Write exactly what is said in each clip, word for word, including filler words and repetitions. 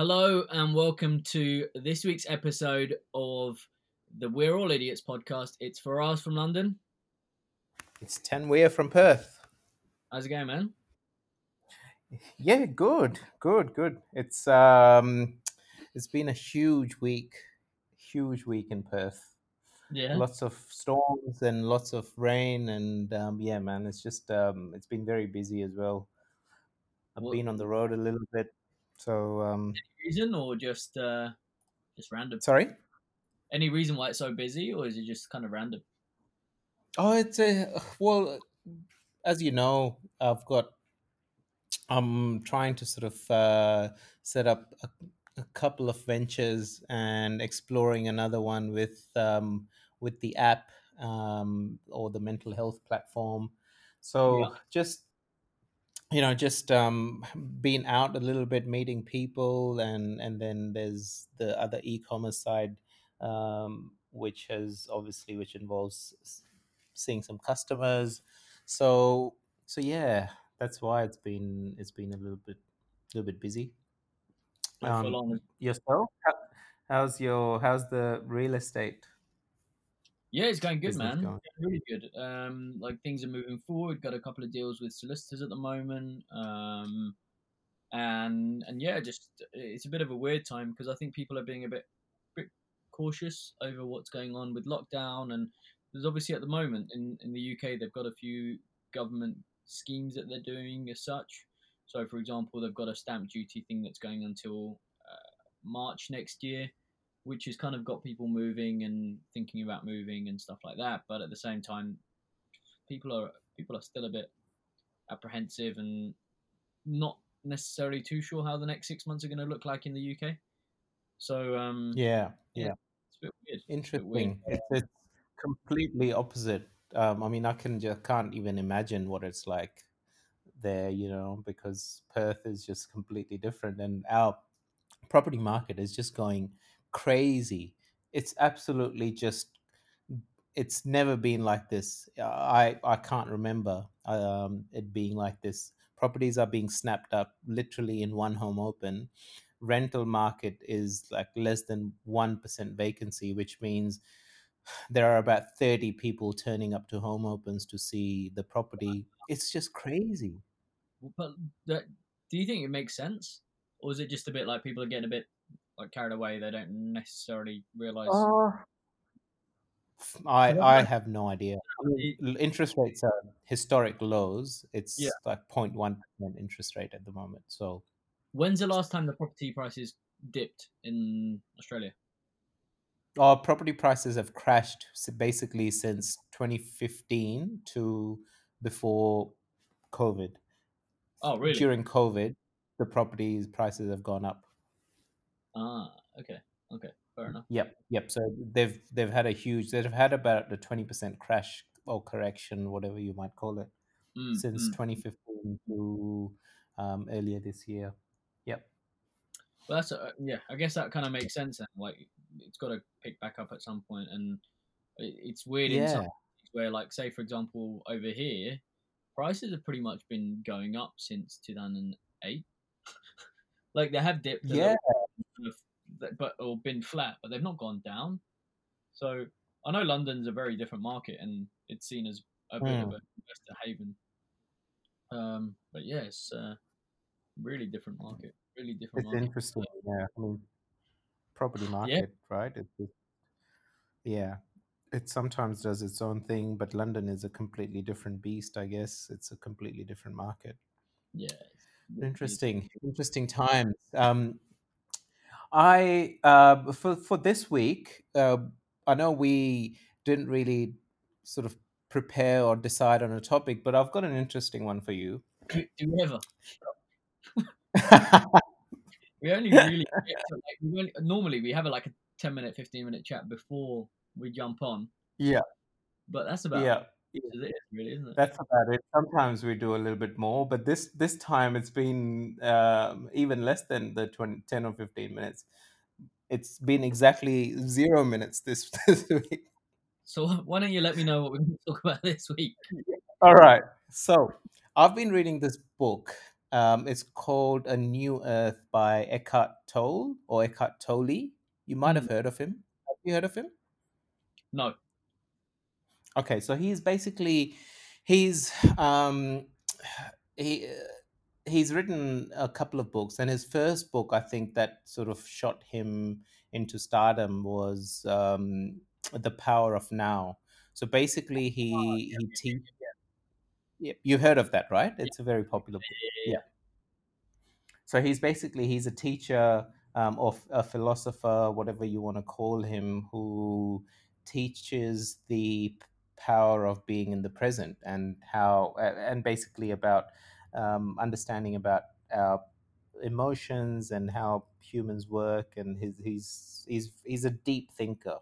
Hello and welcome to this week's episode of the We're All Idiots podcast. It's Faraz from London. It's Tanweer from Perth. How's it going, man? Yeah, good, good, good. It's um, it's been a huge week, huge week in Perth. Yeah, lots of storms and lots of rain, and um, yeah, man, it's just um, it's been very busy as well. I've what? been on the road a little bit. So, um, any reason or just uh, just random? Sorry? Any reason why it's so busy, or is it just kind of random? Oh, it's a well, as you know, I've got I'm trying to sort of uh, set up a, a couple of ventures and exploring another one with um, with the app um, or the mental health platform. So yeah. just. You know, just um, being out a little bit, meeting people, and, and then there's the other e-commerce side, um, which has obviously which involves seeing some customers. So so yeah, that's why it's been it's been a little bit a little bit busy. Um, for long. Yourself, how's your how's the real estate? Yeah, it's going good, man. Going. It's really good. Um, like things are moving forward. Got a couple of deals with solicitors at the moment, um, and and yeah, just it's a bit of a weird time because I think people are being a bit, bit cautious over what's going on with lockdown. And there's obviously at the moment in, in the U K they've got a few government schemes that they're doing as such. So, for example, they've got a stamp duty thing that's going until uh, March next year, which has kind of got people moving and thinking about moving and stuff like that. But at the same time, people are people are still a bit apprehensive and not necessarily too sure how the next six months are going to look like in the U K. So um, yeah, yeah, yeah, it's a bit weird. Interesting. It's, it's completely opposite. Um, I mean, I can just can't even imagine what it's like there, you know, because Perth is just completely different, and our property market is just going crazy. It's absolutely just it's never been like this. I i can't remember um it being like this. Properties are being snapped up literally in one home open. Rental market is like less than one percent vacancy, which means there are about thirty people turning up to home opens to see the property. It's just crazy. But that, do you think it makes sense, or is it just a bit like people are getting a bit like carried away? They don't necessarily realize. Uh, I I have no idea. I mean, interest rates are historic lows. It's yeah. like zero point one percent interest rate at the moment. So, when's the last time the property prices dipped in Australia? Our property prices have crashed basically since twenty fifteen to before COVID. Oh, really? During COVID, the property prices have gone up. Ah, okay, okay, fair enough. Yep, yep. So they've they've had a huge, they've had about a twenty percent crash or correction, whatever you might call it, mm, since mm. twenty fifteen to um, earlier this year. Yep. Well, that's a, yeah. I guess that kind of makes sense then. Like, it's got to pick back up at some point, and it's weird yeah. in some ways where, like, say for example, over here, prices have pretty much been going up since two thousand and eight. Like, they have dipped. Yeah. Little. But or been flat, but they've not gone down. So I know London's a very different market, and it's seen as a bit mm. of a investor haven. Um, but yeah, it's a really different market. Really different. It's market. Interesting, yeah. I mean, property market, yeah. right? It's just, yeah, it sometimes does its own thing, but London is a completely different beast. I guess it's a completely different market. Yeah. Interesting, beast. Interesting times. Um, I uh, for for this week, uh, I know we didn't really sort of prepare or decide on a topic, but I've got an interesting one for you. Do we ever? we only really like, we only, normally we have a, like a ten minute, fifteen minute chat before we jump on. Yeah, but that's about yeah. it, really, isn't it? That's about it. Sometimes we do a little bit more, but this this time it's been um, even less than the twenty, ten or fifteen minutes. It's been exactly zero minutes this, this week. So why don't you let me know what we're going to talk about this week? All right. So I've been reading this book Um, it's called A New Earth by Eckhart Tolle or Eckhart Tolle. You might have heard of him. Have you heard of him? No. Okay, so he's basically he's um, he he's written a couple of books, and his first book, I think, that sort of shot him into stardom was um, The Power of Now. So basically, he oh, yeah, he teaches. Yeah. Yeah, you've heard of that, right? It's yeah. a very popular book. Yeah. yeah. So he's basically he's a teacher um, or a philosopher, whatever you want to call him, who teaches the power of being in the present and how and basically about um, understanding about our emotions and how humans work. And his he's he's he's a deep thinker.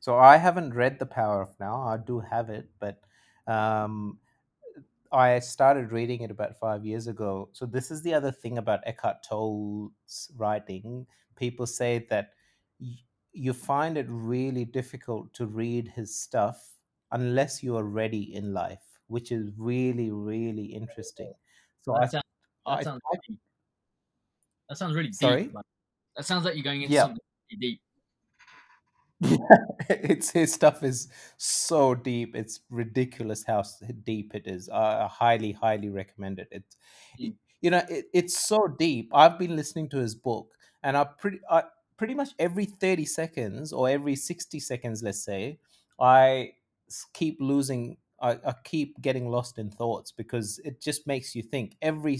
So I haven't read The Power of Now. I do have it, but um, I started reading it about five years ago. So this is the other thing about Eckhart Tolle's writing. People say that y- you find it really difficult to read his stuff unless you are ready in life, which is really, really interesting. So that I, sounds, that I, sounds, I, really, that sounds really sorry? deep. Like, that sounds like you're going into yeah. something really deep. Yeah, it's his stuff is so deep. It's ridiculous how deep it is. I highly, highly recommend it. It's, it, you know, it, it's so deep. I've been listening to his book, and I pretty, I pretty much every thirty seconds or every sixty seconds, let's say, I keep losing. I, I keep getting lost in thoughts because it just makes you think. Every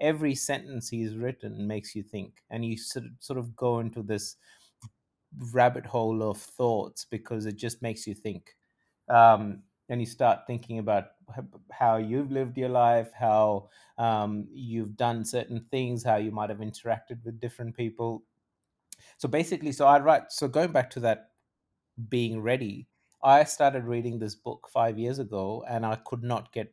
every sentence he's written makes you think, and you sort of, sort of go into this rabbit hole of thoughts because it just makes you think, um and you start thinking about how you've lived your life, how um you've done certain things, how you might have interacted with different people. So basically, so I write so going back to that being ready, I started reading this book five years ago, and I could not get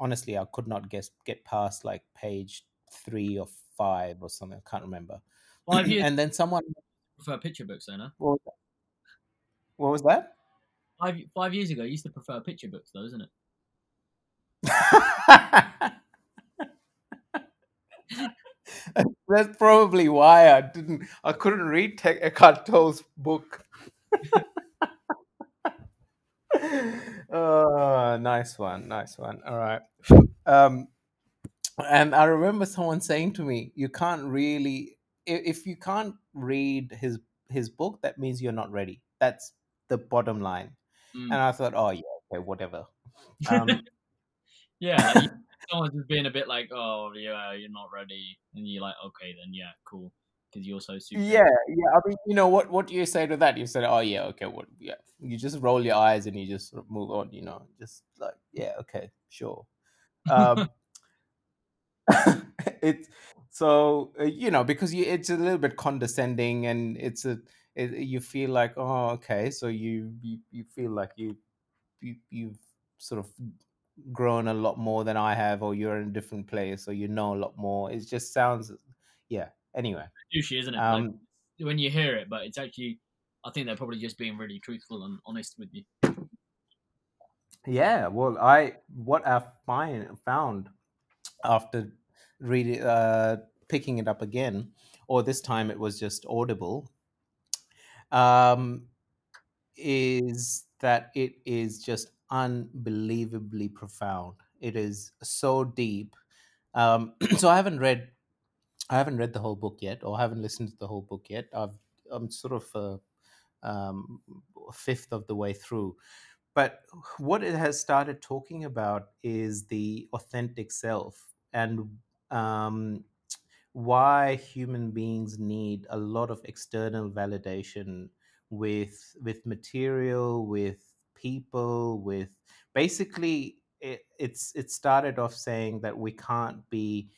honestly I could not guess get past like page three or five or something. I can't remember. Well, you- and then someone prefer picture books, though, no? What was that? What was that? Five, five years ago, you used to prefer picture books, though, isn't it? That's probably why I didn't. I couldn't read Te- Eckhart Tolle's book. Oh, nice one, nice one. All right. Um, and I remember someone saying to me, "You can't really." If you can't read his his book, that means you're not ready. That's the bottom line. Mm. And I thought, oh, yeah, okay, whatever. Um, yeah, someone's just being a bit like, oh, yeah, you're not ready. And you're like, okay, then, yeah, cool. Because you're so super. Yeah, yeah. I mean, you know, what, what do you say to that? You said, oh, yeah, okay, what? Yeah. You just roll your eyes and you just sort of move on, you know, just like, yeah, okay, sure. Um, it's. So, uh, you know, because you, it's a little bit condescending, and it's a it, you feel like, oh, okay, so you you, you feel like you, you, you've sort of grown a lot more than I have, or you're in a different place, or you know a lot more. It just sounds, yeah, anyway. It's douchey, isn't it? Um, like, when you hear it, but it's actually, I think they're probably just being really truthful and honest with you. Yeah, well, I what I find, found after... read it, uh, picking it up again, or this time it was just audible, um, is that it is just unbelievably profound. It is so deep. Um, so I haven't read, I haven't read the whole book yet, or I haven't listened to the whole book yet. I've, I'm sort of a, um, a fifth of the way through, but what it has started talking about is the authentic self and Um, why human beings need a lot of external validation with with material, with people, with basically it, it's it started off saying that we can't be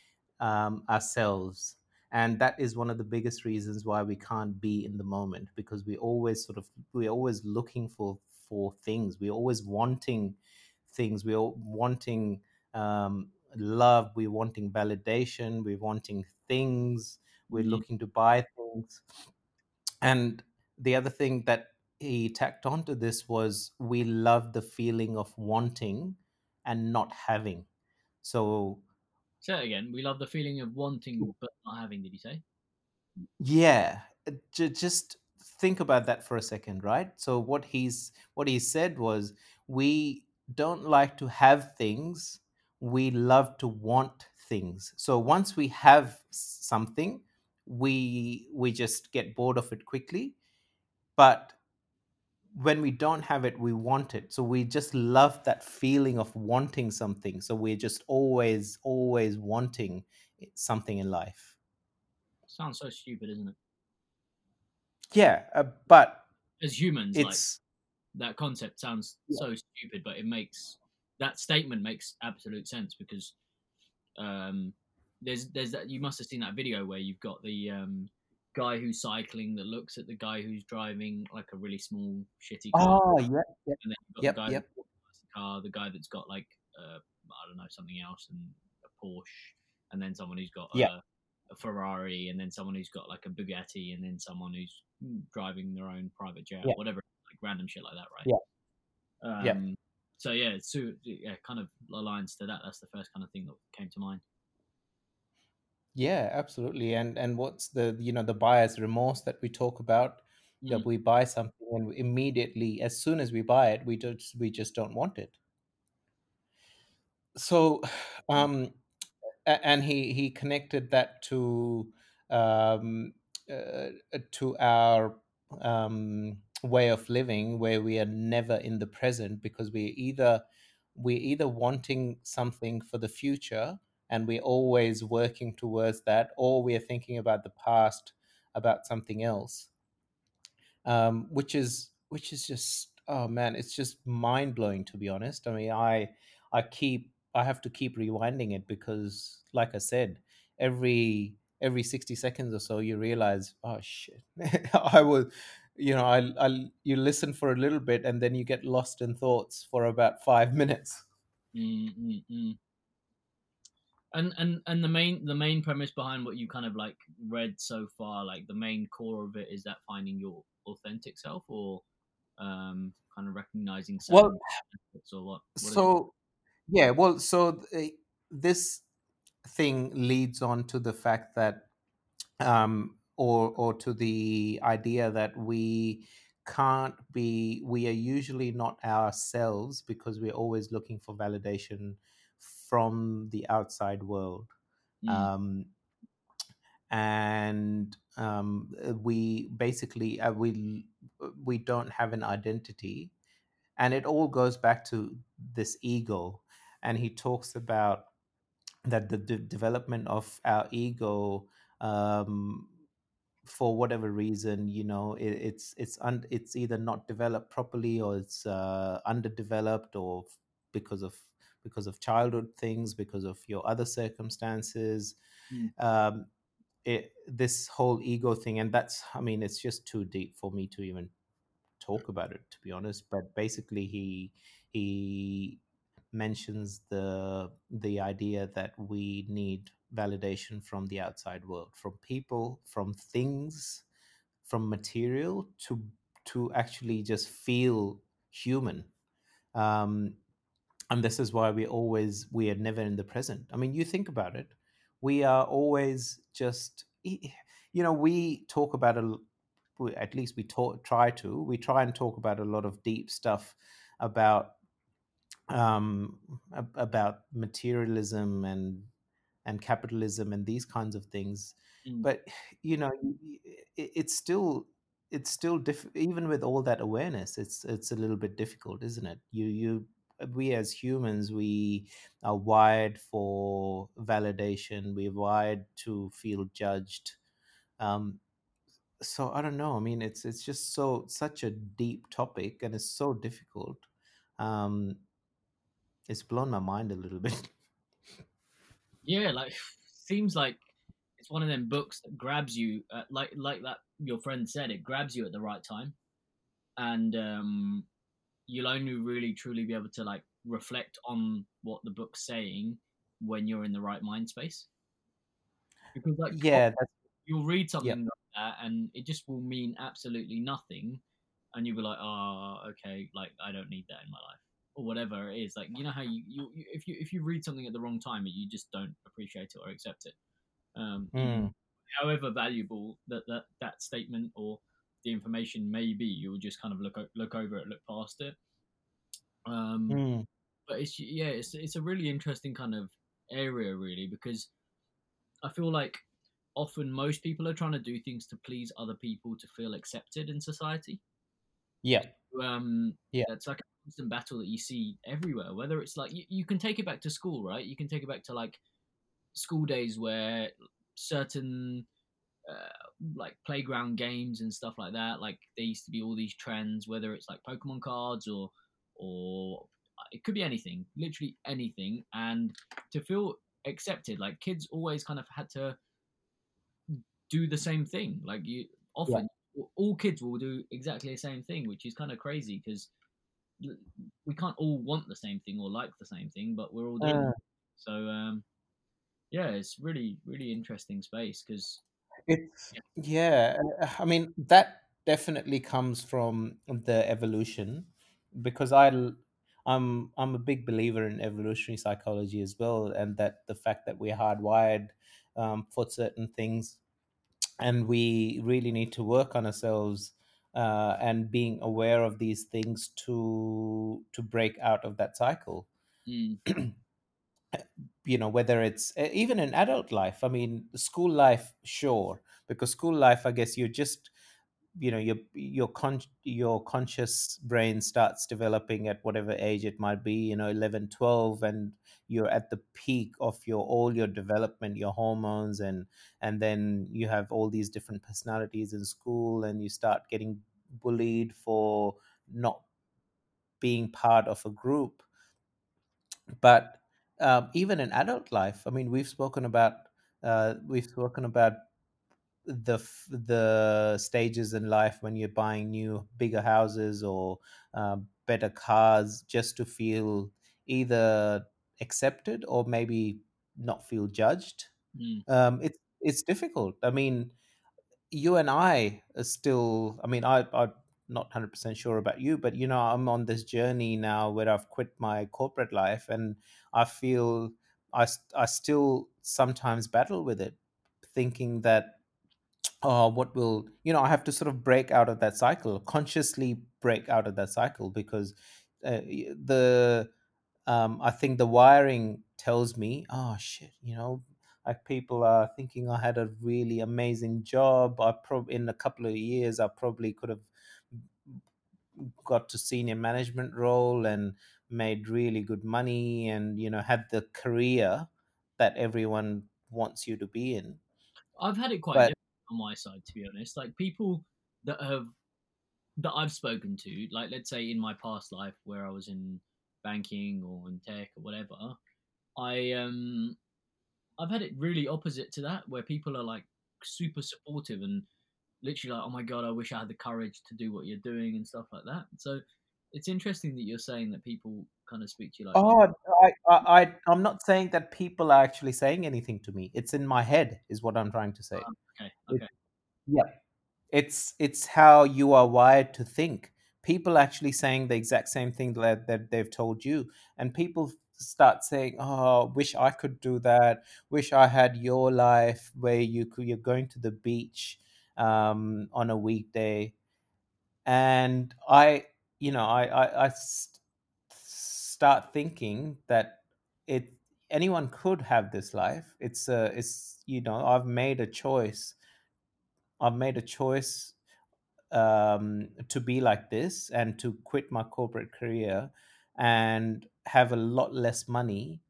um, ourselves, and that is one of the biggest reasons why we can't be in the moment, because we always sort of we're always looking for for things, we're always wanting things, we're wanting. Um, love, we're wanting validation, we're wanting things, we're mm-hmm. looking to buy things. And the other thing that he tacked onto this was we love the feeling of wanting and not having. So Say that again. We love the feeling of wanting but not having, did you say? Yeah. Just think about that for a second, right? So what he's what he said was, we don't like to have things. We love to want things. So once we have something, we we just get bored of it quickly. But when we don't have it, we want it. So we just love that feeling of wanting something. So we're just always, always wanting something in life. Sounds so stupid, isn't it? Yeah, uh, but as humans, it's like, that concept sounds yeah. so stupid, but it makes that statement makes absolute sense because um, there's there's that, you must have seen that video where you've got the um, guy who's cycling that looks at the guy who's driving like a really small shitty car. Oh yeah, yeah. And then you've got yep, the guy yep. who's the car, the guy that's got like uh, I don't know something else and a Porsche, and then someone who's got a, yeah. a Ferrari, and then someone who's got like a Bugatti, and then someone who's driving their own private jet, yeah. whatever, like random shit like that, right? Yeah. Um, yeah. So yeah, it's so, yeah, kind of aligns to that. That's the first kind of thing that came to mind. Yeah, absolutely. And and what's the you know the buyer's remorse that we talk about? Mm. That we buy something and immediately, as soon as we buy it, we just we just don't want it. So, um, and he he connected that to um. Uh, to our um, way of living, where we are never in the present, because we either we're either wanting something for the future and we're always working towards that, or we are thinking about the past, about something else, um, which is which is just oh man, it's just mind blowing, to be honest. I mean, I I keep I have to keep rewinding it because, like I said, every every sixty seconds or so, you realize, oh shit, I was, you know, I, I, you listen for a little bit and then you get lost in thoughts for about five minutes. Mm, mm, mm. And, and, and the main, the main premise behind what you kind of like read so far, like the main core of it is that finding your authentic self or um, kind of recognizing self well, or what? what so, yeah, well, so th- this, thing leads on to the fact that um or or to the idea that we can't be we are usually not ourselves because we're always looking for validation from the outside world. Mm. um and um we basically uh, we we don't have an identity, and it all goes back to this ego. And he talks about that the de- development of our ego, um, for whatever reason, you know, it, it's it's un- it's either not developed properly, or it's uh, underdeveloped, or f- because of because of childhood things, because of your other circumstances. Mm. Um, it, this whole ego thing, and that's, I mean, it's just too deep for me to even talk about it, to be honest. But basically, he he. mentions the the idea that we need validation from the outside world, from people, from things, from material, to to actually just feel human. Um, and this is why we always we are never in the present. I mean, you think about it, we are always just, you know, we talk about a at least we talk, try to we try and talk about a lot of deep stuff about um about materialism and and capitalism and these kinds of things. Mm. But you know it, it's still it's still diff- even with all that awareness, it's it's a little bit difficult, isn't it? You you we as humans, we are wired for validation, we're wired to feel judged. um so I don't know, I mean, it's it's just so such a deep topic, and it's so difficult. um It's blown my mind a little bit. Yeah, like seems like it's one of them books that grabs you, at, like like that your friend said, it grabs you at the right time, and um, you'll only really truly be able to like reflect on what the book's saying when you're in the right mind space. Because like yeah, that's... you'll read something yep. like that, and it just will mean absolutely nothing, and you'll be like, oh, okay, like I don't need that in my life. or whatever it is. Like, you know how you, you, you if you if you read something at the wrong time, you just don't appreciate it or accept it. Um, mm. However valuable that, that that statement or the information may be, you'll just kind of look look over it, look past it. Um, mm. But it's yeah, it's it's a really interesting kind of area, really, because I feel like often most people are trying to do things to please other people to feel accepted in society. Yeah. Um, yeah. It's like a constant battle that you see everywhere, whether it's like, you, you can take it back to school, right? You can take it back to like school days where certain uh, like playground games and stuff like that, like there used to be all these trends, whether it's like Pokemon cards or, or it could be anything, literally anything. And to feel accepted, like kids always kind of had to do the same thing. Like you often, yeah. all kids will do exactly the same thing, which is kind of crazy because we can't all want the same thing or like the same thing, but we're all doing uh, it. So um, yeah, it's really, really interesting space because it's yeah. yeah. I mean, that definitely comes from the evolution, because I I'm I'm a big believer in evolutionary psychology as well, and that the fact that we're hardwired um, for certain things. And we really need to work on ourselves uh, and being aware of these things to to break out of that cycle. Mm. You know, whether it's even in adult life, I mean, school life, sure, because school life, I guess you're just, you know, your your con- your conscious brain starts developing at whatever age it might be, you know, eleven, twelve, and you're at the peak of your all your development, your hormones, and and then you have all these different personalities in school, and you start getting bullied for not being part of a group. But um, even in adult life, I mean, we've spoken about uh, we've spoken about. the the stages in life when you're buying new bigger houses or uh, better cars just to feel either accepted or maybe not feel judged. Mm. um it's it's difficult. I mean, you and I are still, I mean, I, I'm not one hundred percent sure about you, but you know, I'm on this journey now where I've quit my corporate life, and I feel I, I still sometimes battle with it, thinking that Uh, what will, you know, I have to sort of break out of that cycle, consciously break out of that cycle, because uh, the, um, I think the wiring tells me, oh shit, you know, like people are thinking I had a really amazing job. I probably, in a couple of years, I probably could have got to senior management role and made really good money and, you know, had the career that everyone wants you to be in. I've had it quite but, on my side, to be honest. Like people that have that I've spoken to, like let's say in my past life where I was in banking or in tech or whatever, I um I've had it really opposite to that, where people are like super supportive and literally like, oh my god, I wish I had the courage to do what you're doing and stuff like that. So it's interesting that you're saying that people kind of speak to you like, oh, I, I, I, I'm not saying that people are actually saying anything to me. It's in my head, is what I'm trying to say. Um, okay, okay. It's, yeah, it's it's how you are wired to think. People actually saying the exact same thing that, that they've told you, and people start saying, "Oh, wish I could do that. Wish I had your life where you could, you're going to the beach um, on a weekday," and I. You know, I, I, I st- start thinking that it anyone could have this life. It's a, it's you know, I've made a choice. I've made a choice um, to be like this and to quit my corporate career and have a lot less money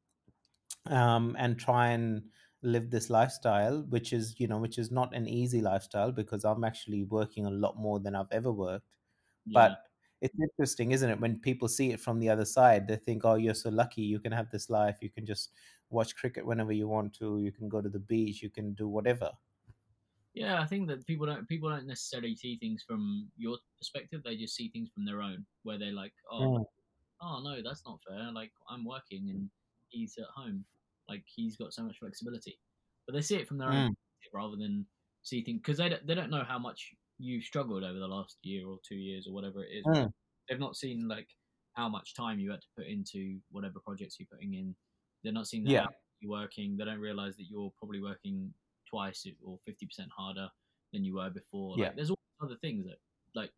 um, and try and live this lifestyle, which is you know, which is not an easy lifestyle because I'm actually working a lot more than I've ever worked, yeah. But it's interesting, isn't it? When people see it from the other side, they think, oh, you're so lucky. You can have this life. You can just watch cricket whenever you want to. You can go to the beach. You can do whatever. Yeah, I think that people don't people don't necessarily see things from your perspective. They just see things from their own, where they're like, oh, mm. oh no, that's not fair. Like, I'm working and he's at home. Like, he's got so much flexibility. But they see it from their mm. own perspective rather than see things. Because they don't, they don't know how much you've struggled over the last year or two years or whatever it is. Mm. They've not seen like how much time you had to put into whatever projects you're putting in. They're not seeing that yeah. you're working. They don't realize that you're probably working twice or fifty percent harder than you were before. Like, yeah. There's all other things that, like,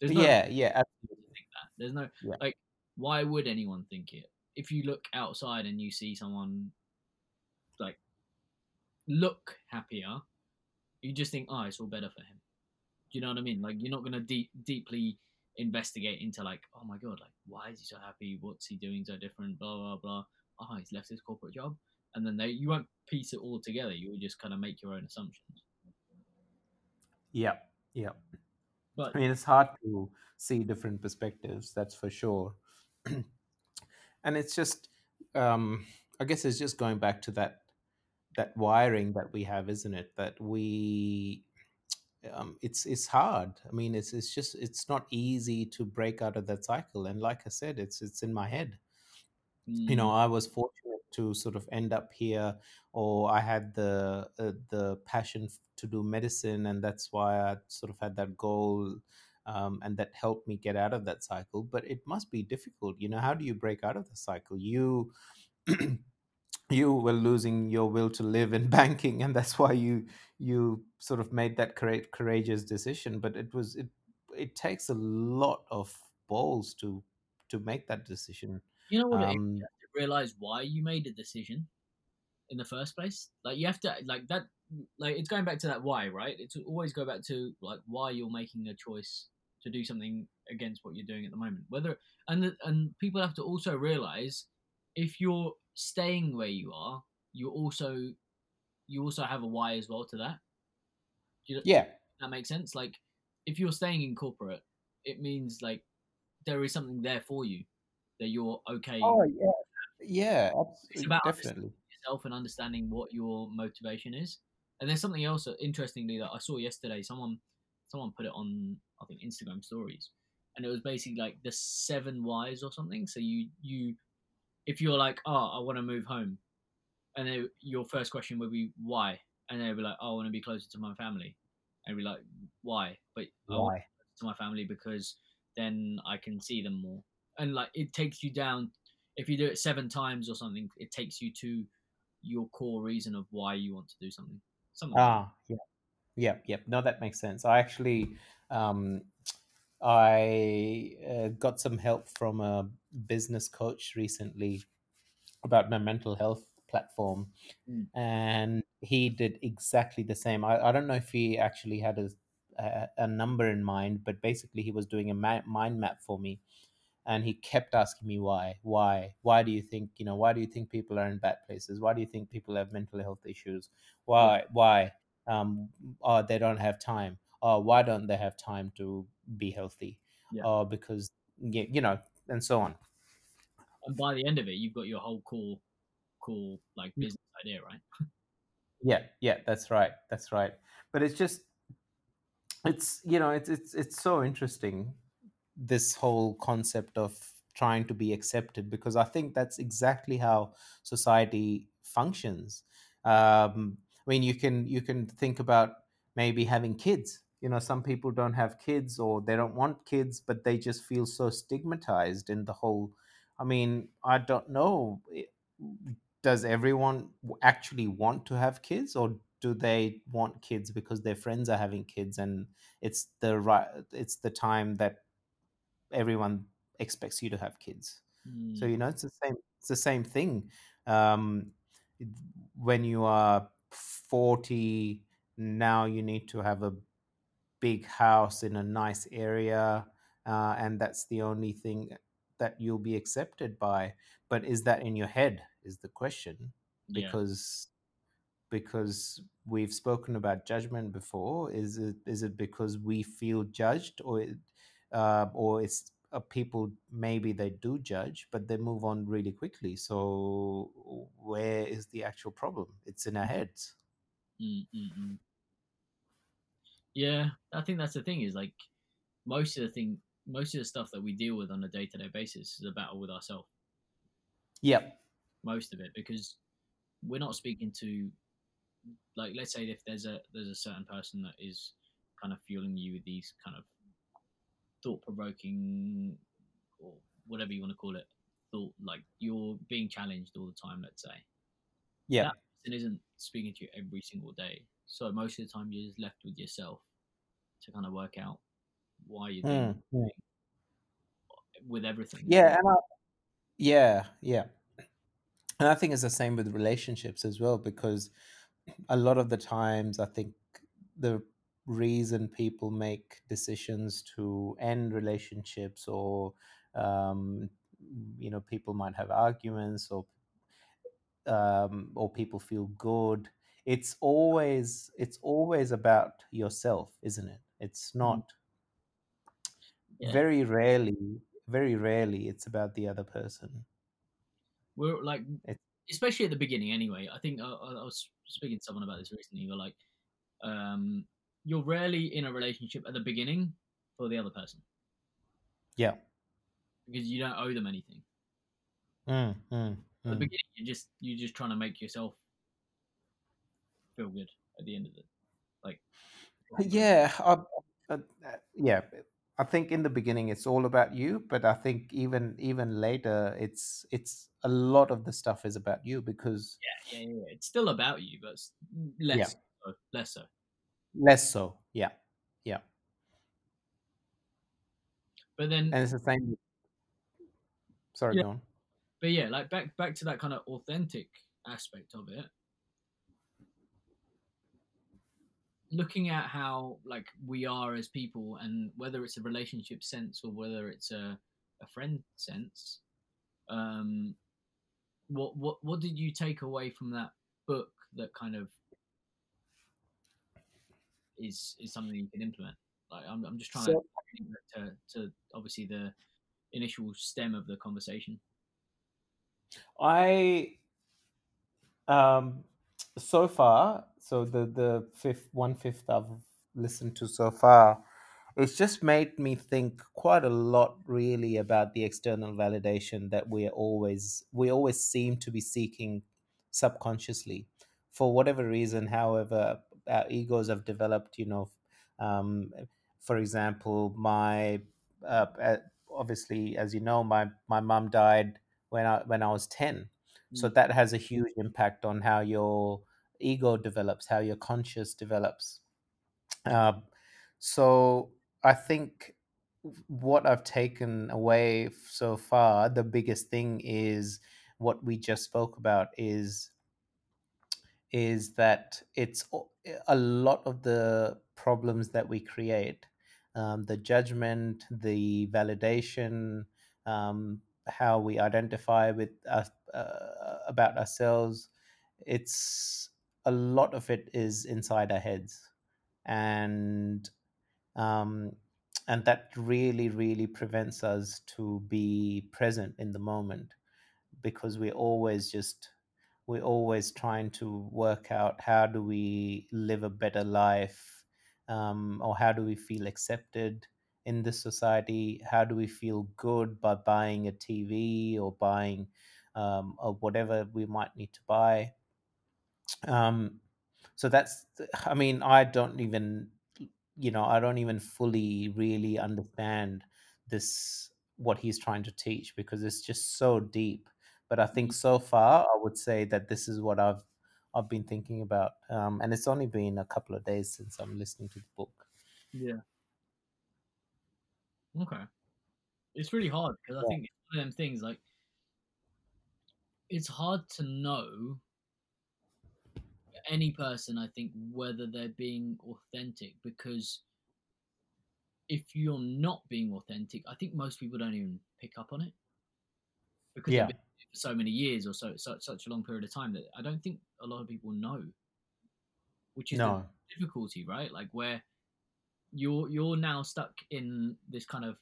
there's no yeah, yeah, absolutely. Think that. There's no, yeah. like, why would anyone think it? If you look outside and you see someone, like, look happier, you just think, oh, it's all better for him. Do you know what I mean? Like, you're not going to deep, deeply investigate into, like, oh my God, like, why is he so happy? What's he doing so different? Blah, blah, blah. Oh, he's left his corporate job. And then they, you won't piece it all together. You will just kind of make your own assumptions. Yeah, yeah. But I mean, it's hard to see different perspectives, that's for sure. And it's just, um, I guess it's just going back to that that wiring that we have, isn't it? That we, um, it's it's hard. I mean, it's it's just it's not easy to break out of that cycle. And like I said, it's it's in my head. Mm. You know, I was fortunate to sort of end up here, or I had the uh, the passion to do medicine, and that's why I sort of had that goal. Um, and that helped me get out of that cycle. But it must be difficult. You know, how do you break out of the cycle? You you were losing your will to live in banking, and that's why you you sort of made that courage, courageous decision. But it was it it takes a lot of balls to to make that decision. You know what? Um, you have to realize why you made a decision in the first place. Like, you have to, like, that, like, it's going back to that why, right? It's always go back to, like, why you're making a choice to do something against what you're doing at the moment. Whether and and people have to also realize, if you're staying where you are, you also you also have a why as well to that. You know, yeah, that makes sense. Like, if you're staying in corporate, it means, like, there is something there for you that you're okay. Oh yeah, yeah, it's about definitely yourself and understanding what your motivation is. And there's something else, interestingly, that I saw yesterday. Someone. Someone put it on, I think, Instagram stories, and it was basically like the seven whys or something. So you, you, if you're like, oh, I want to move home, and they, your first question would be why, and they'd be like, oh, I want to be closer to my family, and be like, why? But why? I want to be closer to my family because then I can see them more, and like it takes you down. If you do it seven times or something, it takes you to your core reason of why you want to do something. Something. Ah, like yeah. Yep, yep. No, that makes sense. I actually, um, I uh, got some help from a business coach recently about my mental health platform, mm. and he did exactly the same. I, I don't know if he actually had a a, a number in mind, but basically he was doing a ma- mind map for me, and he kept asking me why, why, why do you think, you know, why do you think people are in bad places? Why do you think people have mental health issues? Why, why? Um, oh, they don't have time. Oh, why don't they have time to be healthy? Yeah. Oh, because, you know, and so on. And by the end of it, you've got your whole cool, cool, like, business idea, right? Yeah, yeah, that's right. That's right. But it's just, it's, you know, it's it's it's so interesting, this whole concept of trying to be accepted, because I think that's exactly how society functions. Um I mean, you can you can think about maybe having kids. You know, some people don't have kids, or they don't want kids, but they just feel so stigmatized in the whole. I mean, I don't know. Does everyone actually want to have kids, or do they want kids because their friends are having kids, and it's the right, it's the time that everyone expects you to have kids? Mm. So, you know, it's the same. It's the same thing. Um, when you are forty now, you need to have a big house in a nice area, uh, and that's the only thing that you'll be accepted by. But is that in your head is the question, because yeah. because we've spoken about judgment before. Is it is it because we feel judged, or it, uh, or it's uh, people, maybe they do judge, but they move on really quickly. So where is the actual problem? It's in our heads. Mm-mm-mm. Yeah, I think that's the thing, is like most of the thing, most of the stuff that we deal with on a day-to-day basis is a battle with ourselves. Yep. Most of it, because we're not speaking to, like, let's say if there's a there's a certain person that is kind of fueling you with these kind of thought-provoking or whatever you want to call it, thought, like you're being challenged all the time, let's say. Yeah. That person isn't speaking to you every single day. So most of the time you're just left with yourself to kind of work out why you're doing mm. with everything. Yeah. And I, yeah. Yeah. And I think it's the same with relationships as well, because a lot of the times I think the reason people make decisions to end relationships or, um, you know, people might have arguments or, um, or people feel good. It's always, it's always about yourself, isn't it? It's not yeah. very rarely, very rarely it's about the other person. We're like, it's, especially at the beginning anyway, I think I, I was speaking to someone about this recently. We're like, um, you're rarely in a relationship at the beginning for the other person. Yeah. Because you don't owe them anything. Mm, mm, at the mm. beginning, you're just, you're just trying to make yourself feel good at the end of it. Like, yeah. I, I, yeah. I think in the beginning, it's all about you, but I think even, even later, it's, it's a lot of the stuff is about you because. Yeah. yeah, yeah. It's still about you, but less, yeah. so, less so. Less so, yeah, yeah. But then, and it's the same. Sorry, yeah. go on. But yeah, like back back to that kind of authentic aspect of it. Looking at how like we are as people, and whether it's a relationship sense or whether it's a, a friend sense, um, what what what did you take away from that book that kind of is is something you can implement? Like I'm I'm just trying so, to, to to obviously the initial stem of the conversation. I um so far so the the fifth one fifth I've listened to so far, it's just made me think quite a lot really about the external validation that we always we always seem to be seeking subconsciously for whatever reason, however our egos have developed, you know, um, for example, my, uh, obviously, as you know, my, my mum died when I, when I was ten. Mm-hmm. So that has a huge impact on how your ego develops, how your conscious develops. Um, so I think what I've taken away so far, the biggest thing is what we just spoke about is, is that it's a lot of the problems that we create, um, the judgment, the validation, um, how we identify with us, uh, about ourselves. It's a lot of it is inside our heads, and um, and that really, really prevents us to be present in the moment because we're always just. We're always trying to work out how do we live a better life, um, or how do we feel accepted in this society? How do we feel good by buying a T V or buying um, or whatever we might need to buy? Um, so that's, I mean, I don't even, you know, I don't even fully really understand this, what he's trying to teach because it's just so deep. But I think so far, I would say that this is what I've I've been thinking about, um, and it's only been a couple of days since I'm listening to the book. Yeah. Okay. It's really hard because yeah. I think it's one of them things like it's hard to know any person. I think whether they're being authentic, because if you're not being authentic, I think most people don't even pick up on it because yeah. for so many years or so, such such a long period of time that I don't think a lot of people know, which is no. the difficulty, right? Like where you're you're now stuck in this kind of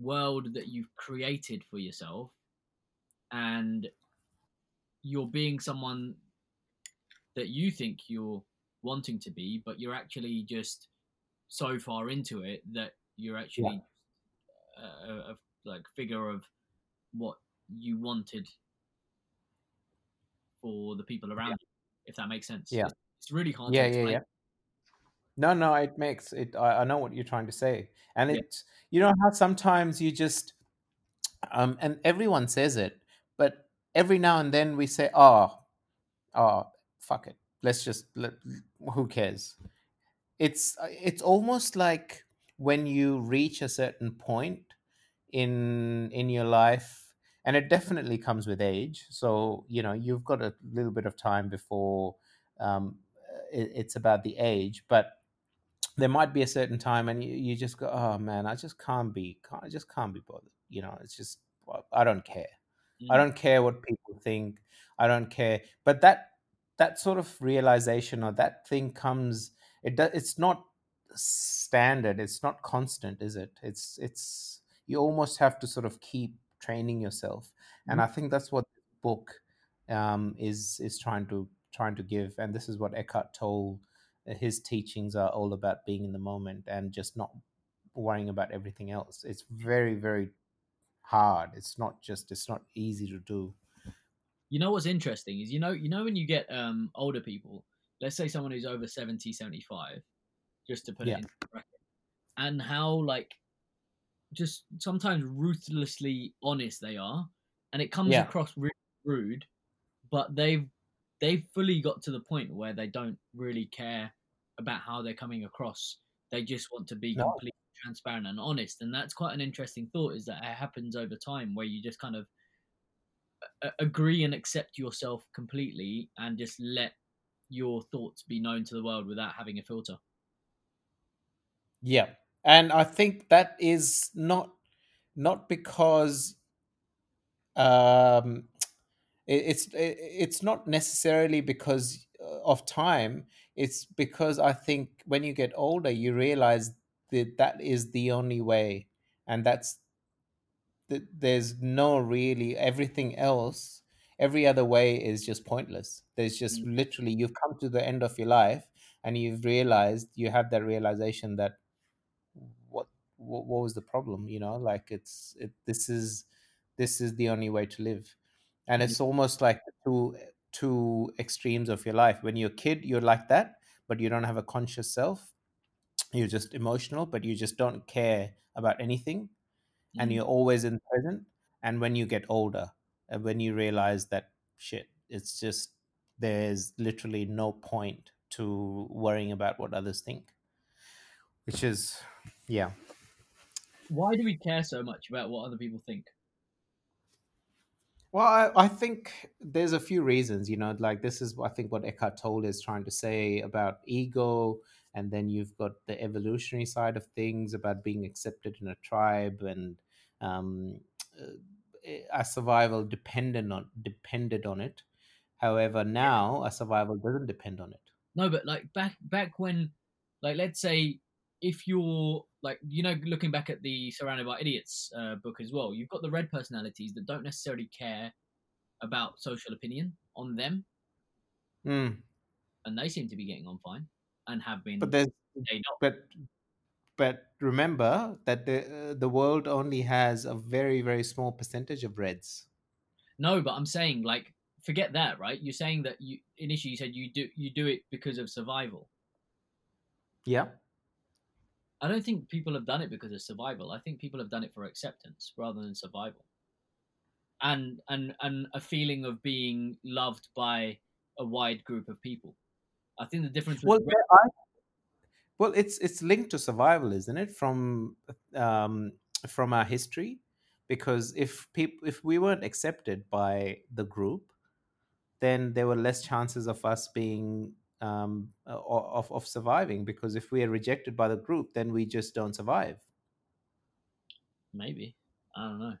world that you've created for yourself, and you're being someone that you think you're wanting to be, but you're actually just so far into it that you're actually yeah. a, a, a like figure of what you wanted for the people around yeah. you, if that makes sense. Yeah, it's really hard yeah, to explain. Yeah, yeah. No, no, it makes it. I, I know what you're trying to say, and yeah. it's you know how sometimes you just Um, and everyone says it, but every now and then we say, oh, oh, fuck it. Let's just, let, who cares? It's it's almost like when you reach a certain point in in your life, and it definitely comes with age. So, you know, you've got a little bit of time before um, it, it's about the age, but there might be a certain time and you, you just go, oh man, I just can't be, can't, I just can't be bothered. You know, it's just, I don't care. Mm-hmm. I don't care what people think. I don't care. But that, that sort of realization or that thing comes, it does, it's not standard. It's not constant, is it? It's, it's, you almost have to sort of keep training yourself. Mm-hmm. And I think that's what the book um, is, is trying to, trying to give. And this is what Eckhart Tolle, his teachings are all about being in the moment and just not worrying about everything else. It's very, very hard. It's not just, it's not easy to do. You know, what's interesting is, you know, you know, when you get um, older people, let's say someone who's over seventy, seventy-five, just to put yeah. it in bracket, and how like just sometimes ruthlessly honest they are. And it comes yeah. across really rude, but they've, they've fully got to the point where they don't really care about how they're coming across. They just want to be no. completely transparent and honest. And that's quite an interesting thought, is that it happens over time where you just kind of agree and accept yourself completely and just let your thoughts be known to the world without having a filter. Yeah. And I think that is not, not because, um, It's it's not necessarily because of time. It's because I think when you get older, you realize that that is the only way, and that's that there's no really everything else. Every other way is just pointless. There's just mm-hmm. literally you've come to the end of your life, and you've realized you have that realization that what what, what was the problem? You know, like it's it, this is this is the only way to live. And it's almost like two two extremes of your life. When you're a kid, you're like that, but you don't have a conscious self. You're just emotional, but you just don't care about anything. Mm-hmm. And you're always in the present. And when you get older, and when you realize that shit, it's just, there's literally no point to worrying about what others think, which is, yeah. Why do we care so much about what other people think? Well, I, I think there's a few reasons, you know, like this is, I think, what Eckhart Tolle is trying to say about ego. And then you've got the evolutionary side of things about being accepted in a tribe and um, our survival dependent on, depended on it. However, now our survival doesn't depend on it. No, but like back, back when, like, let's say if you're like, you know, looking back at the Surrounded by Idiots uh, book as well, you've got the red personalities that don't necessarily care about social opinion on them. Mm. And they seem to be getting on fine and have been. But there's, but, but remember that the, uh, the world only has a very, very small percentage of reds. No, but I'm saying like, forget that, right? You're saying that you, initially you said you do, you do it because of survival. Yeah. I don't think people have done it because of survival. I think people have done it for acceptance rather than survival. And and and a feeling of being loved by a wide group of people. I think the difference was... Well, I, well it's it's linked to survival, isn't it? From um, from our history. Because if people if we weren't accepted by the group, then there were less chances of us being um of of surviving, because if we are rejected by the group, then we just don't survive. Maybe, I don't know,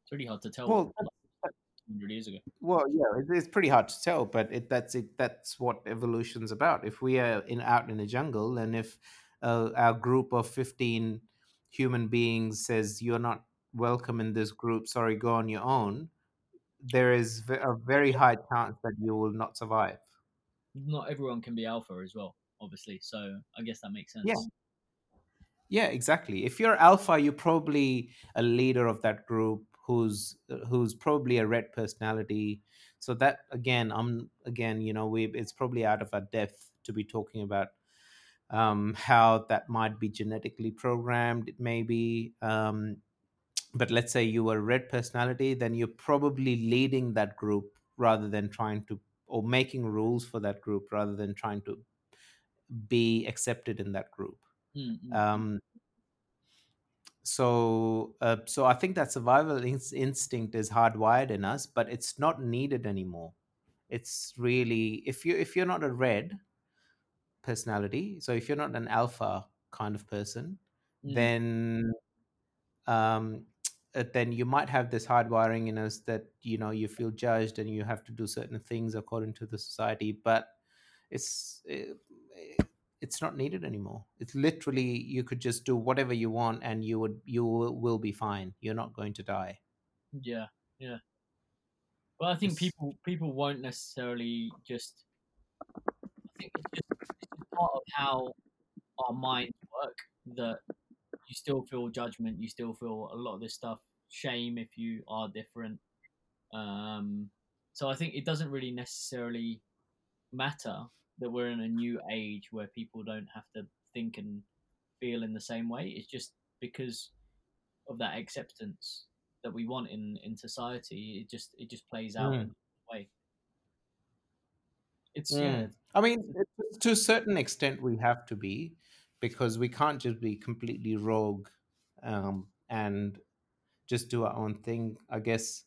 it's pretty hard to tell. Well, like one hundred years ago. Well, yeah, it's pretty hard to tell, but it that's it that's what evolution's about. If we are in out in the jungle, and if uh, our group of fifteen human beings says you're not welcome in this group, sorry, go on your own, there is a very high chance that you will not survive. Not everyone can be alpha as well, obviously. So I guess that makes sense. Yeah. Yeah, exactly. If you're alpha, you're probably a leader of that group who's who's probably a red personality. So that again, I'm again, you know, we it's probably out of our depth to be talking about um, how that might be genetically programmed, maybe. Um, But let's say you were a red personality, then you're probably leading that group rather than trying to, or making rules for that group rather than trying to be accepted in that group. Mm-hmm. Um, so, uh, so I think that survival in- instinct is hardwired in us, but it's not needed anymore. It's really, if you if you're not a red personality, so if you're not an alpha kind of person, mm-hmm. then um, then you might have this hardwiring in us that, you know, you feel judged and you have to do certain things according to the society, but it's it, it's not needed anymore. It's literally, you could just do whatever you want and you would you will be fine. You're not going to die. Yeah, yeah. Well, I think it's, people people won't necessarily just. I think it's just, it's just part of how our minds work that. You still feel judgment, you still feel a lot of this stuff, shame if you are different. Um, so I think it doesn't really necessarily matter that we're in a new age where people don't have to think and feel in the same way. It's just because of that acceptance that we want in, in society, it just it just plays out mm. in a way. It's yeah. yeah. I mean, to a certain extent we have to be, because we can't just be completely rogue um, and just do our own thing. I guess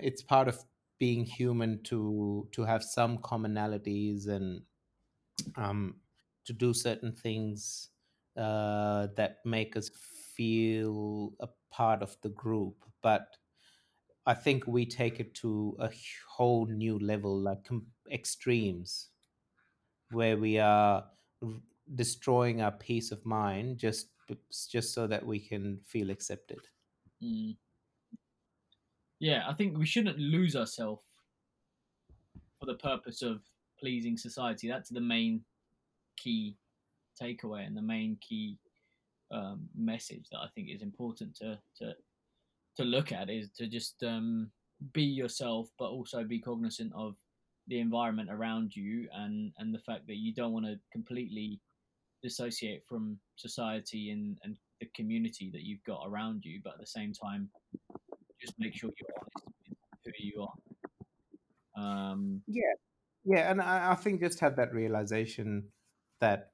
it's part of being human to to have some commonalities and um, to do certain things uh, that make us feel a part of the group. But I think we take it to a whole new level, like com- extremes, where we are... R- destroying our peace of mind just just so that we can feel accepted. Mm. Yeah, I think we shouldn't lose ourselves for the purpose of pleasing society. That's the main key takeaway and the main key um, message that I think is important to to to look at, is to just um, be yourself, but also be cognizant of the environment around you and and the fact that you don't want to completely dissociate from society and, and the community that you've got around you, but at the same time just make sure you're honest with who you are. Um yeah yeah and I, I think just have that realization that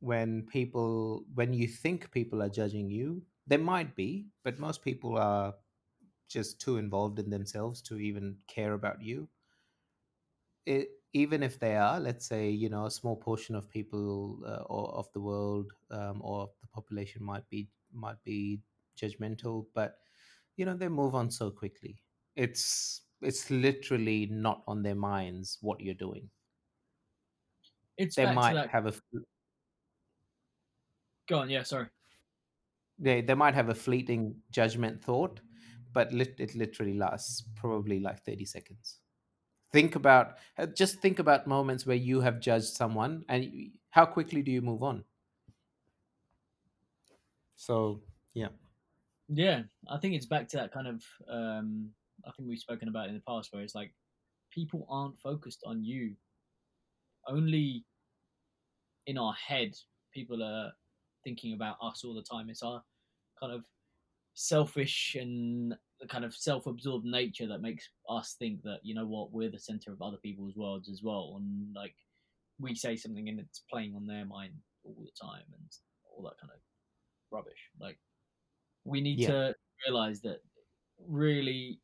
when people when you think people are judging you, they might be, but most people are just too involved in themselves to even care about you. It, even if they are, let's say, you know, a small portion of people uh, or of the world um, or the population might be might be judgmental, but you know, they move on so quickly. It's it's literally not on their minds what you're doing. It's they might that... have a. Go on, yeah, sorry. They they might have a fleeting judgment thought, but lit- it literally lasts probably like thirty seconds. Think about, just think about moments where you have judged someone and how quickly do you move on? So, yeah. Yeah, I think it's back to that kind of, um, I think we've spoken about it in the past, where it's like, people aren't focused on you. Only in our head, people are thinking about us all the time. It's our kind of selfish and the kind of self-absorbed nature that makes us think that, you know what, we're the center of other people's worlds as well, and like we say something and it's playing on their mind all the time and all that kind of rubbish. Like we need yeah. to realize that really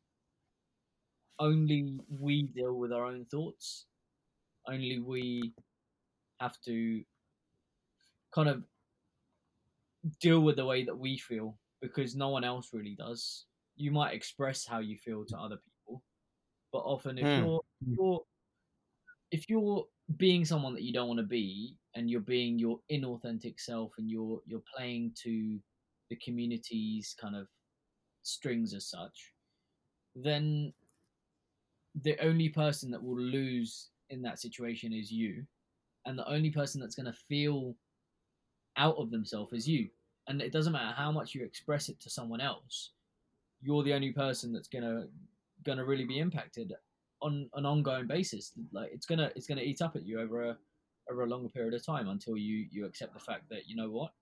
only we deal with our own thoughts, only we have to kind of deal with the way that we feel, because no one else really does. You might express how you feel to other people, but often if mm. you're, you're if you're being someone that you don't want to be, and you're being your inauthentic self, and you're you're playing to the community's kind of strings as such, then the only person that will lose in that situation is you, and the only person that's going to feel out of themselves is you. And it doesn't matter how much you express it to someone else, you're the only person that's gonna gonna really be impacted on an ongoing basis. Like it's gonna it's gonna eat up at you over a over a longer period of time, until you you accept the fact that, you know what,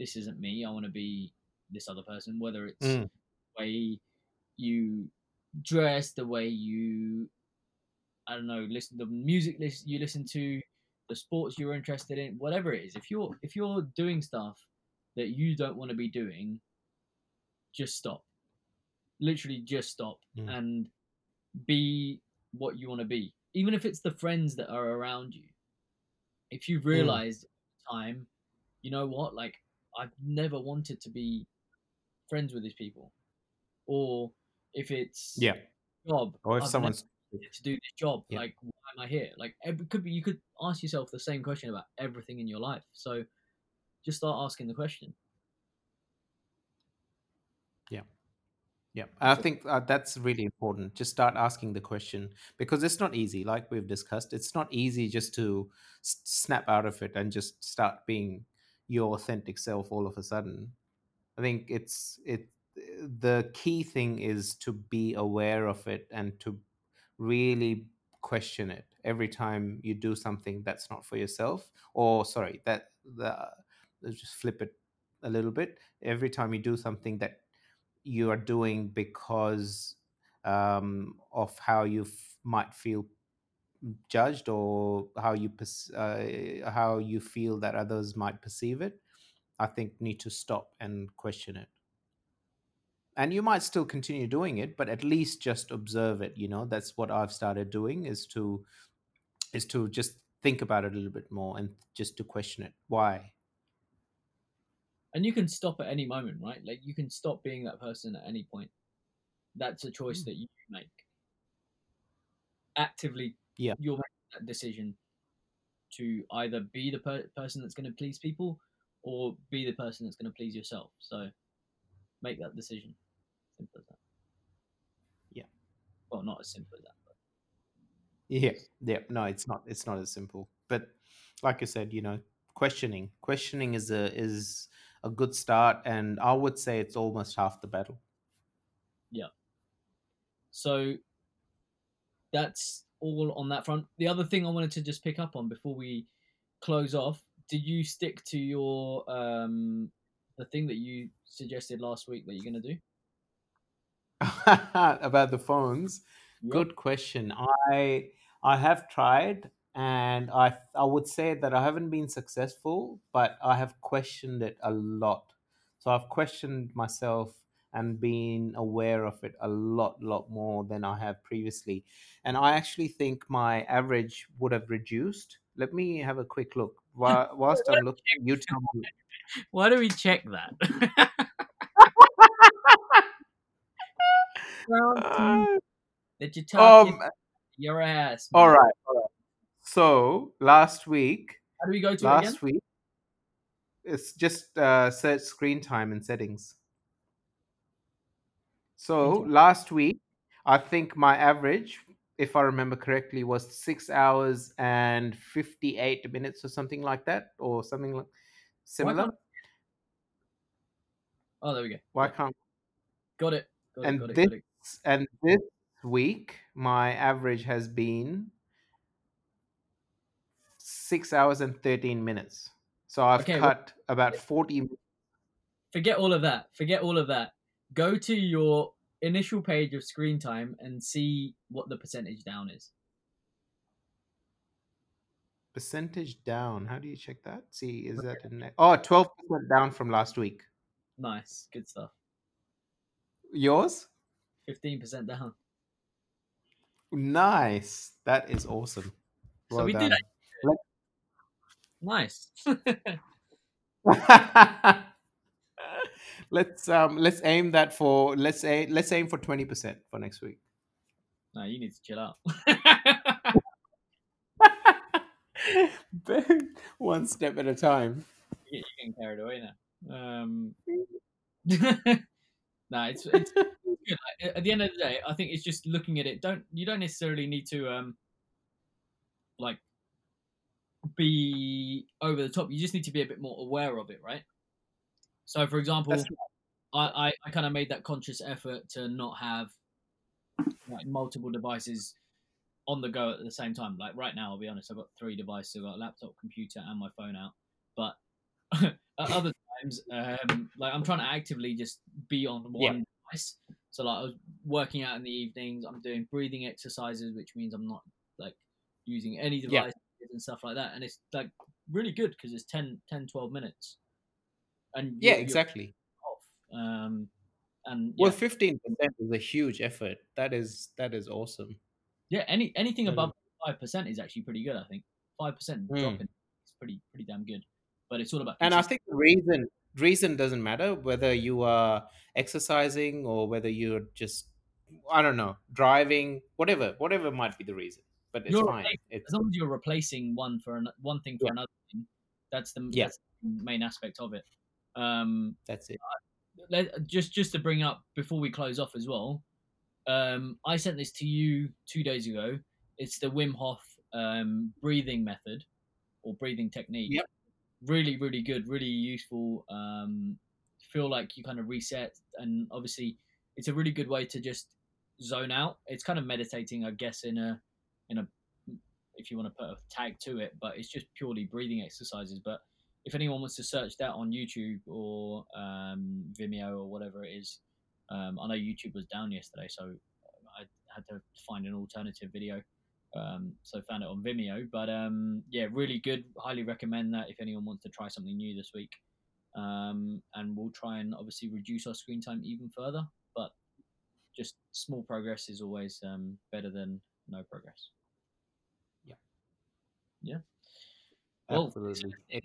this isn't me. I want to be this other person, whether it's mm. the way you dress, the way you, I don't know, listen, the music list you listen to, the sports you're interested in, whatever it is. If you're if you're doing stuff that you don't want to be doing, just stop. Literally just stop mm. and be what you want to be. Even if it's the friends that are around you. If you've realized mm. time, you know what, like I've never wanted to be friends with these people. Or if it's yeah. job. Or if I've someone's to do this job, yeah. like why am I here? Like it could be, you could ask yourself the same question about everything in your life. So just start asking the question. Yeah. Yeah, I think uh, that's really important. Just start asking the question, because it's not easy. Like we've discussed, it's not easy just to s- snap out of it and just start being your authentic self all of a sudden. I think it's it. The key thing is to be aware of it and to really question it every time you do something that's not for yourself. Or sorry, that the let's just flip it a little bit. Every time you do something that you are doing because um, of how you f- might feel judged, or how you uh, how you feel that others might perceive it, I think need to stop and question it. And you might still continue doing it, but at least just observe it. You know, that's what I've started doing, is to is to just think about it a little bit more and just to question it. Why? And you can stop at any moment, right? Like you can stop being that person at any point. That's a choice that you make. Actively, yeah. you're making that decision to either be the per- person that's going to please people, or be the person that's going to please yourself. So make that decision. Simple as that. Yeah. Well, not as simple as that. But... Yeah. Yeah. No, it's not. It's not as simple. But like I said, you know, questioning, questioning is a is. a good start, and I would say it's almost half the battle. Yeah. So that's all on that front. The other thing I wanted to just pick up on before we close off, did you stick to your um the thing that you suggested last week that you're going to do? About the phones? Yep. Good question. I I have tried, and I I would say that I haven't been successful, but I have questioned it a lot. So I've questioned myself and been aware of it a lot, lot more than I have previously. And I actually think my average would have reduced. Let me have a quick look. While, whilst I'm looking, you tell me. Why do we check that? uh, that you're talking um, your ass. Man. All right. All right. So last week, how do we go to last it again? week? It's just uh, search screen time and settings. So last week, I think my average, if I remember correctly, was six hours and fifty-eight minutes or something like that, or something like similar. Oh, there we go. Why can't? Got it. Got it and got it, this got it. and this week, my average has been Six hours and thirteen minutes. So I've okay, cut well, about forty minutes. Forget all of that. Forget all of that. Go to your initial page of screen time and see what the percentage down is. Percentage down. How do you check that? See, is okay. that in there? Oh, twelve percent down from last week. Nice. Good stuff. Yours? fifteen percent down. Nice. That is awesome. Well so we done. did that. Nice. let's um let's aim that for let's say let's aim for twenty percent for next week. No, you need to chill out. One step at a time. You're getting carried away now. Um no, it's it's good. At the end of the day, I think it's just looking at it. Don't you don't necessarily need to um like be over the top. You just need to be a bit more aware of it, right? So for example, That's... I, I, I kind of made that conscious effort to not have like multiple devices on the go at the same time. Like right now, I'll be honest, I've got three devices. I've got a laptop, computer, and my phone out. But at other times. Um, like I'm trying to actively just be on one yeah. device. So like I was working out in the evenings. I'm doing breathing exercises, which means I'm not like using any devices yeah. and stuff like that. And it's like really good because it's ten, ten, twelve minutes. And yeah, you're, exactly. You're off. Um, and yeah. well, fifteen percent is a huge effort. That is that is awesome. Yeah, any anything mm. above five percent is actually pretty good. I think five percent mm. dropping is pretty pretty damn good. But it's all about. And I think the reason reason doesn't matter whether you are exercising or whether you're just I don't know driving, whatever whatever might be the reason. But it's you're fine. It's, as long as you're replacing one for an, one thing for yeah. another thing, that's the, yeah. that's the main aspect of it. Um, that's it. Let, just just to bring up before we close off as well, um, I sent this to you two days ago. It's the Wim Hof um, breathing method or breathing technique. Yep. Really, really good, really useful. Um, feel like you kind of reset, and obviously, it's a really good way to just zone out. It's kind of meditating, I guess, in a in a if you want to put a tag to it, but it's just purely breathing exercises. But if anyone wants to search that on YouTube or um, Vimeo or whatever it is, um, I know YouTube was down yesterday, so I had to find an alternative video. Um, so found it on Vimeo, but um, yeah, really good. Highly recommend that if anyone wants to try something new this week. Um, and we'll try and obviously reduce our screen time even further, but just small progress is always um, better than no progress. Yeah. Yeah. Well,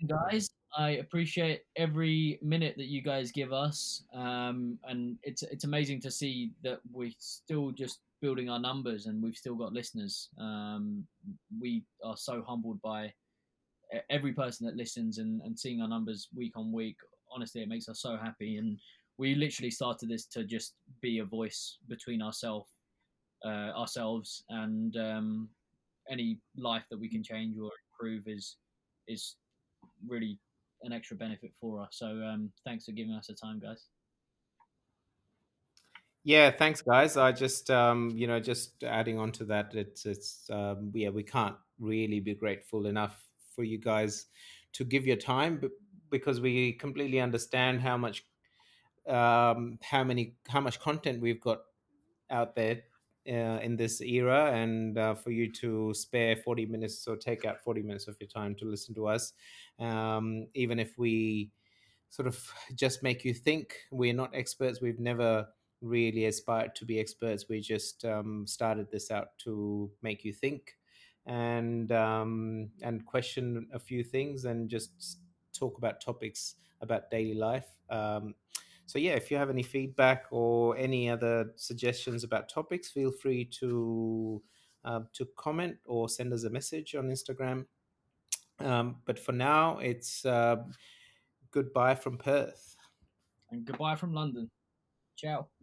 guys, I appreciate every minute that you guys give us. Um, and it's, it's amazing to see that we're still just building our numbers and we've still got listeners. Um, we are so humbled by every person that listens and, and seeing our numbers week on week. Honestly, it makes us so happy. And we literally started this to just be a voice between ourselves, uh, ourselves and um, any life that we can change or improve is, is really an extra benefit for us. So um thanks for giving us the time, guys. Yeah, thanks guys. I just um you know just adding on to that, it's it's um yeah we can't really be grateful enough for you guys to give your time, because we completely understand how much um how many how much content we've got out there Uh, in this era, and uh, for you to spare forty minutes or take out forty minutes of your time to listen to us, um, even if we sort of just make you think. We're not experts. We've never really aspired to be experts. We just um, started this out to make you think and um, and question a few things and just talk about topics about daily life. Um, So yeah, if you have any feedback or any other suggestions about topics, feel free to uh, to comment or send us a message on Instagram. Um, but for now, it's uh, goodbye from Perth. And goodbye from London. Ciao.